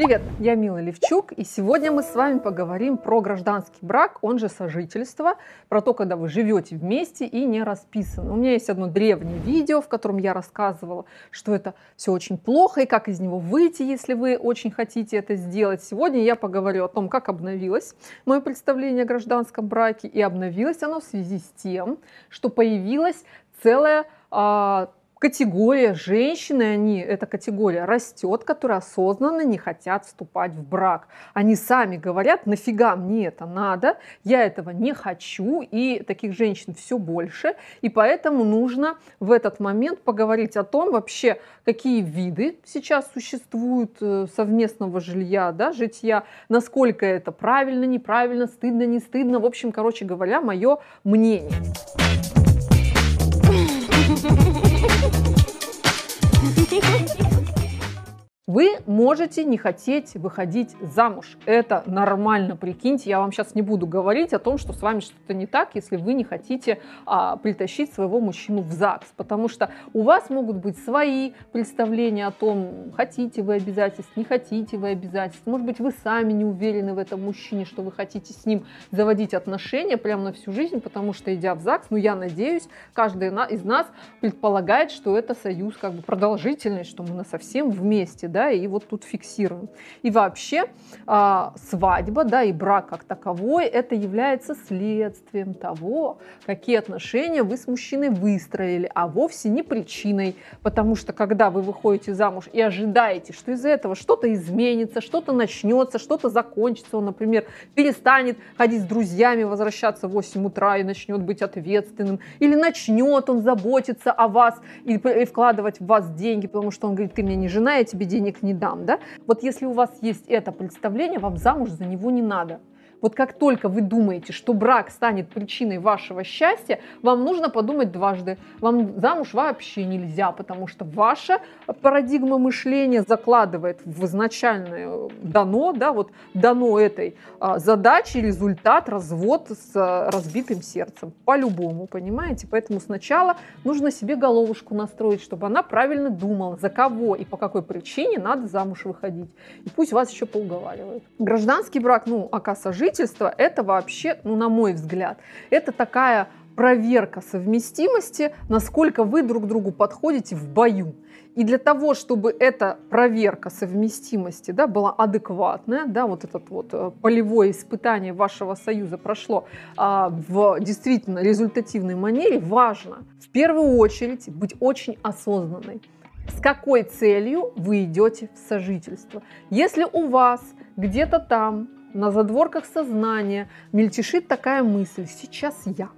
Привет, я Мила Левчук, и сегодня мы с вами поговорим про гражданский брак, он же сожительство, про то, когда вы живете вместе и не расписаны. У меня есть одно древнее видео, в котором я рассказывала, что это все очень плохо и как из него выйти, если вы очень хотите это сделать. Сегодня я поговорю о том, как обновилось мое представление о гражданском браке, и обновилось оно в связи с тем, что появилась целая категория женщин, эта категория растет, которые осознанно не хотят вступать в брак. Они сами говорят: нафига мне это надо, я этого не хочу, и таких женщин все больше, и поэтому нужно в этот момент поговорить о том вообще, какие виды сейчас существуют совместного жилья, житья, насколько это правильно, неправильно, стыдно, не стыдно, в общем, короче говоря, мое мнение. Вы можете не хотеть выходить замуж. Это нормально, прикиньте. Я вам сейчас не буду говорить о том, что с вами что-то не так, если вы не хотите притащить своего мужчину в ЗАГС. Потому что у вас могут быть свои представления о том, хотите вы обязательств, не хотите вы обязательств. Может быть, вы сами не уверены в этом мужчине, что вы хотите с ним заводить отношения прямо на всю жизнь, потому что, идя в ЗАГС, я надеюсь, каждый из нас предполагает, что это союз как бы продолжительный, что мы насовсем вместе, и вот тут фиксируем. И вообще свадьба, и брак как таковой, это является следствием того, какие отношения вы с мужчиной выстроили, а вовсе не причиной. Потому что когда вы выходите замуж и ожидаете, что из-за этого что-то изменится, что-то начнется, что-то закончится, он, например, перестанет ходить с друзьями, возвращаться в 8 утра и начнет быть ответственным, или начнет он заботиться о вас и вкладывать в вас деньги, потому что он говорит: ты мне не жена, я тебе денег не дам, Вот если у вас есть это представление, вам замуж за него не надо. Вот как только вы думаете, что брак станет причиной вашего счастья, вам нужно подумать дважды. Вам замуж вообще нельзя, потому что ваша парадигма мышления закладывает в изначальное дано, вот дано этой задачи результат — развод с разбитым сердцем. По-любому, понимаете? Поэтому сначала нужно себе головушку настроить, чтобы она правильно думала, за кого и по какой причине надо замуж выходить. И пусть вас еще поуговаривают. Гражданский брак, сожительство, это вообще, на мой взгляд, это такая проверка совместимости, насколько вы друг другу подходите в бою. И для того, чтобы эта проверка совместимости была адекватная, вот это полевое испытание вашего союза прошло в действительно результативной манере, важно в первую очередь быть очень осознанной. С какой целью вы идете в сожительство? Если у вас где-то там на задворках сознания мельтешит такая мысль: сейчас я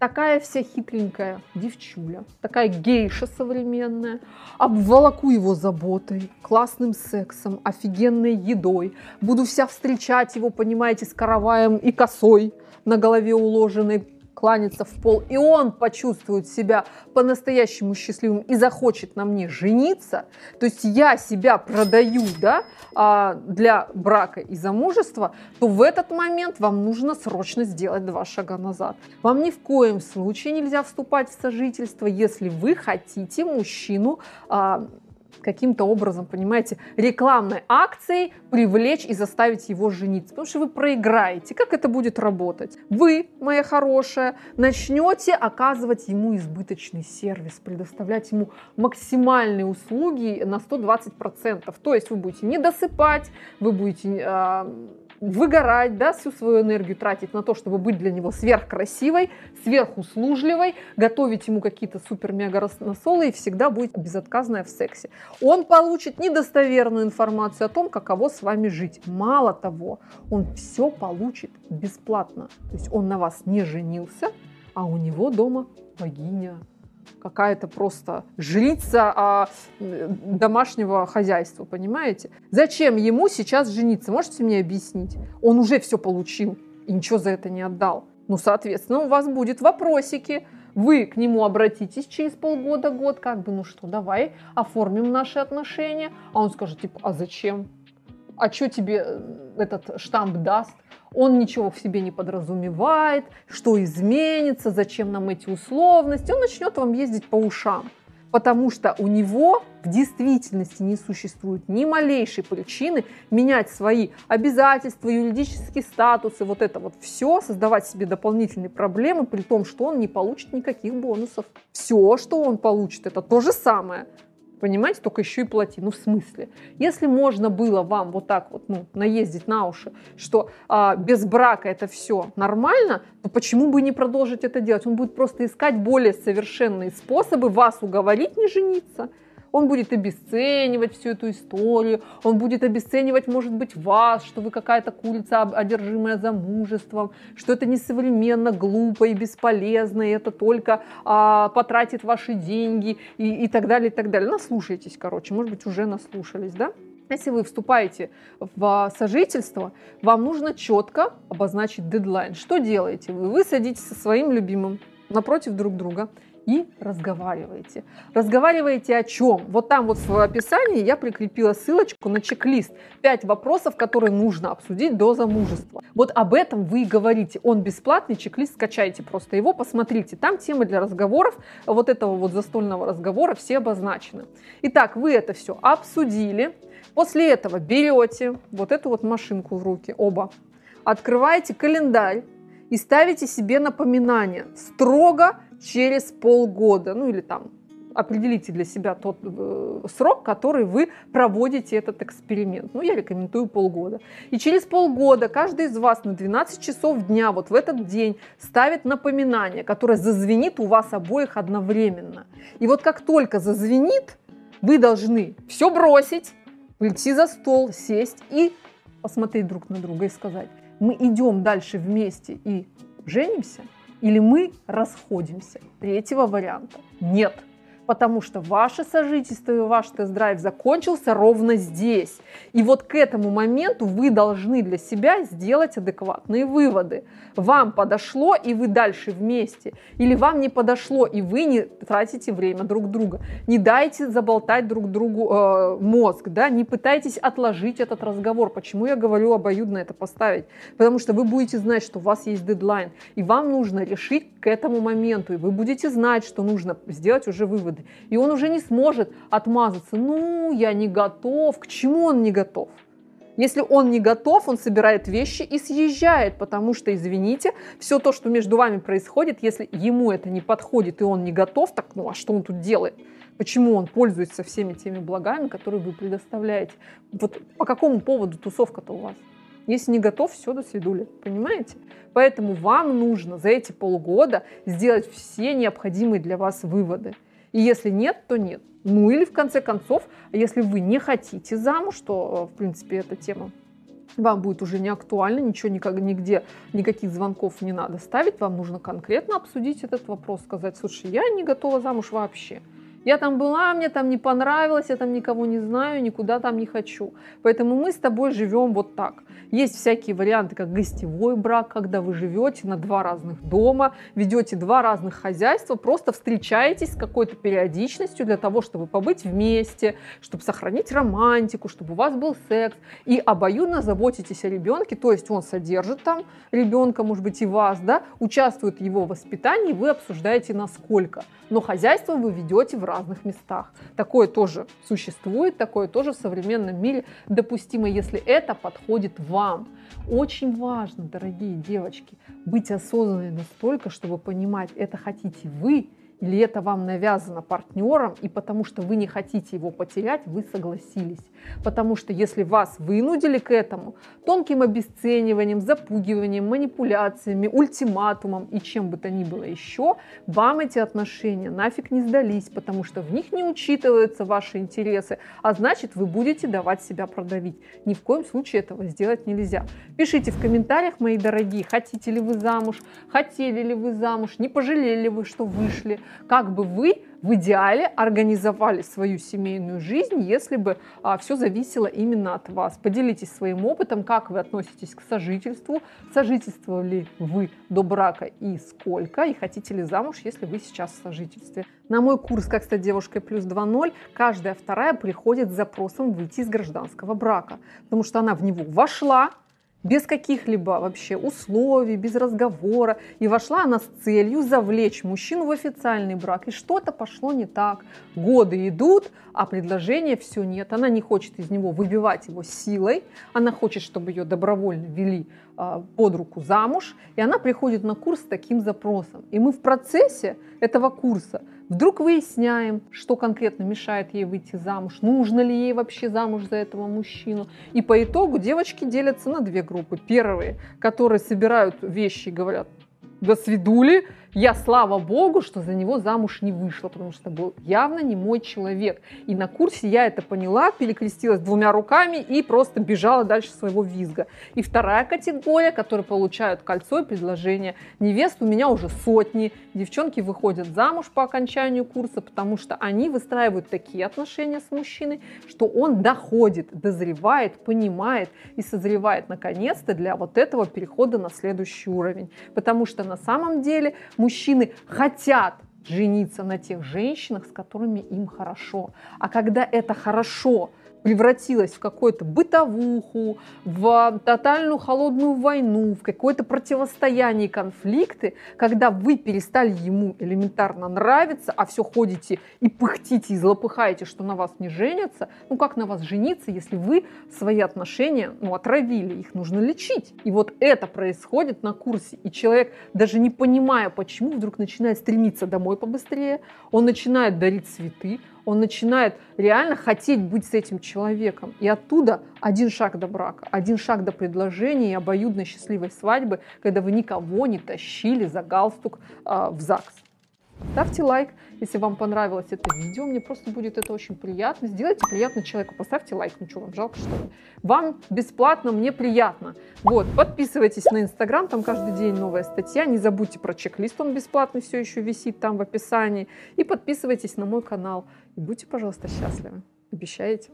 такая вся хитренькая девчуля, такая гейша современная, обволоку его заботой, классным сексом, офигенной едой, буду вся встречать его, понимаете, с караваем и косой на голове уложенной, кланяться в пол, и он почувствует себя по-настоящему счастливым и захочет на мне жениться, то есть я себя продаю для брака и замужества, то в этот момент вам нужно срочно сделать 2 шага назад. Вам ни в коем случае нельзя вступать в сожительство, если вы хотите мужчину каким-то образом, понимаете, рекламной акцией привлечь и заставить его жениться. Потому что вы проиграете. Как это будет работать? Вы, моя хорошая, начнете оказывать ему избыточный сервис, предоставлять ему максимальные услуги на 120%. То есть вы будете не досыпать, вы будете выгорать, всю свою энергию тратить на то, чтобы быть для него сверхкрасивой, сверхуслужливой, готовить ему какие-то супер-мега-разносолы и всегда будет безотказная в сексе. Он получит недостоверную информацию о том, каково с вами жить. Мало того, он все получит бесплатно. То есть он на вас не женился, а у него дома богиня, какая-то просто жрица домашнего хозяйства, понимаете? Зачем ему сейчас жениться? Можете мне объяснить? Он уже все получил и ничего за это не отдал. Соответственно, у вас будут вопросики. Вы к нему обратитесь через полгода, год, давай оформим наши отношения. А он скажет, а зачем? А что тебе этот штамп даст? Он ничего в себе не подразумевает, что изменится, зачем нам эти условности. Он начнет вам ездить по ушам. потому что у него в действительности не существует ни малейшей причины менять свои обязательства, юридические статусы, вот это вот все, создавать себе дополнительные проблемы, при том, что он не получит никаких бонусов. Все, что он получит, это то же самое. Понимаете, только еще и плати. Ну, в смысле? Если можно было вам вот так вот, ну, наездить на уши, что без брака это все нормально, то почему бы не продолжить это делать? Он будет просто искать более совершенные способы вас уговорить не жениться. Он будет обесценивать всю эту историю, он будет обесценивать, может быть, вас, что вы какая-то курица, одержимая замужеством, что это несовременно, глупо и бесполезно, и это только потратит ваши деньги и так далее, и так далее. Наслушайтесь, короче, может быть, уже наслушались, да? Если вы вступаете в сожительство, вам нужно четко обозначить дедлайн. Что делаете вы? Вы садитесь со своим любимым напротив друг друга и разговариваете. Разговариваете о чем? Вот там вот в описании я прикрепила ссылочку на чек-лист. 5 вопросов, которые нужно обсудить до замужества. Вот об этом вы и говорите. Он бесплатный, чек-лист, скачайте просто его, посмотрите. Там темы для разговоров, вот этого вот застольного разговора, все обозначены. Итак, вы это все обсудили. После этого берете вот эту вот машинку в руки, оба. Открываете календарь и ставите себе напоминание строго через полгода, ну или там определите для себя тот срок, который вы проводите этот эксперимент. Ну, я рекомендую полгода. И через полгода каждый из вас на 12 часов дня, вот в этот день, ставит напоминание, которое зазвенит у вас обоих одновременно. И вот как только зазвенит, вы должны все бросить, прийти за стол, сесть и посмотреть друг на друга и сказать: мы идем дальше вместе и женимся, или мы расходимся. Третьего варианта нет, потому что ваше сожительство и ваш тест-драйв закончился ровно здесь. И вот к этому моменту вы должны для себя сделать адекватные выводы. Вам подошло, и вы дальше вместе, или вам не подошло, и вы не тратите время друг друга. Не дайте заболтать друг другу мозг, да? Не пытайтесь отложить этот разговор. Почему я говорю обоюдно это поставить? Потому что вы будете знать, что у вас есть дедлайн, и вам нужно решить к этому моменту, и вы будете знать, что нужно сделать уже выводы. И он уже не сможет отмазаться. Ну, я не готов. К чему он не готов? Если он не готов, он собирает вещи и съезжает, потому что, извините, все то, что между вами происходит, если ему это не подходит и он не готов, так ну а что он тут делает? Почему он пользуется всеми теми благами, которые вы предоставляете? Вот по какому поводу тусовка-то у вас? Если не готов, все, до свидули, понимаете? Поэтому вам нужно за эти полгода сделать все необходимые для вас выводы. И если нет, то нет. Ну или в конце концов, если вы не хотите замуж, то в принципе эта тема вам будет уже не актуальна, ничего нигде, никаких звонков не надо ставить, вам нужно конкретно обсудить этот вопрос, сказать: слушай, я не готова замуж вообще. Я там была, мне там не понравилось, я там никого не знаю, никуда там не хочу. Поэтому мы с тобой живем вот так. Есть всякие варианты, как гостевой брак, когда вы живете на два разных дома, ведете два разных хозяйства, просто встречаетесь с какой-то периодичностью для того, чтобы побыть вместе, чтобы сохранить романтику, чтобы у вас был секс. И обоюдно заботитесь о ребенке, то есть он содержит там ребенка, может быть, и вас, да, участвует в его воспитании, вы обсуждаете насколько. Но хозяйство вы ведете в разных местах. Такое тоже существует, такое тоже в современном мире допустимо, если это подходит вам. Очень важно, дорогие девочки, быть осознанной настолько, чтобы понимать, это хотите вы или это вам навязано партнером, и потому что вы не хотите его потерять, вы согласились. Потому что если вас вынудили к этому тонким обесцениванием, запугиванием, манипуляциями, ультиматумом и чем бы то ни было еще, вам эти отношения нафиг не сдались, потому что в них не учитываются ваши интересы, а значит, вы будете давать себя продавить. Ни в коем случае этого сделать нельзя. Пишите в комментариях, мои дорогие, хотите ли вы замуж, хотели ли вы замуж, не пожалели ли вы, что вышли, как бы вы в идеале организовали свою семейную жизнь, если бы все зависело именно от вас. Поделитесь своим опытом, как вы относитесь к сожительству, сожительствовали вы до брака и сколько, и хотите ли замуж, если вы сейчас в сожительстве. На мой курс «Как стать девушкой плюс 2.0» каждая вторая приходит с запросом выйти из гражданского брака, потому что она в него вошла, без каких-либо вообще условий, без разговора. И вошла она с целью завлечь мужчину в официальный брак. И что-то пошло не так. Годы идут, а предложения все нет. Она не хочет из него выбивать его силой. Она хочет, чтобы ее добровольно вели под руку замуж. И она приходит на курс с таким запросом. И мы в процессе этого курса вдруг выясняем, что конкретно мешает ей выйти замуж, нужно ли ей вообще замуж за этого мужчину. И по итогу девочки делятся на две группы. Первые, которые собирают вещи и говорят: до свидули, я, слава богу, что за него замуж не вышла, потому что был явно не мой человек. И на курсе я это поняла, перекрестилась двумя руками и просто бежала дальше своего визга. И вторая категория, которые получают кольцо и предложение невест, у меня уже сотни. Девчонки выходят замуж по окончанию курса, потому что они выстраивают такие отношения с мужчиной, что он доходит, дозревает, понимает и созревает наконец-то для вот этого перехода на следующий уровень. Потому что на самом деле мужчины хотят жениться на тех женщинах, с которыми им хорошо. А когда это хорошо превратилось в какую-то бытовуху, в тотальную холодную войну, в какое-то противостояние, конфликты, когда вы перестали ему элементарно нравиться, а все ходите и пыхтите, и злопыхаете, что на вас не женятся, ну как на вас жениться, если вы свои отношения, ну, отравили, их нужно лечить. И вот это происходит на курсе, и человек, даже не понимая почему, вдруг начинает стремиться домой побыстрее, он начинает дарить цветы, он начинает реально хотеть быть с этим человеком. И оттуда один шаг до брака, один шаг до предложения и обоюдной счастливой свадьбы, когда вы никого не тащили за галстук в ЗАГС. Ставьте лайк, если вам понравилось это видео, мне просто будет это очень приятно. Сделайте приятно человеку, поставьте лайк, ну что, вам жалко, что ли? Вам бесплатно, мне приятно. Вот, подписывайтесь на Инстаграм, там каждый день новая статья. Не забудьте про чек-лист, он бесплатный, все еще висит там в описании. И подписывайтесь на мой канал. И будьте, пожалуйста, счастливы. Обещаете?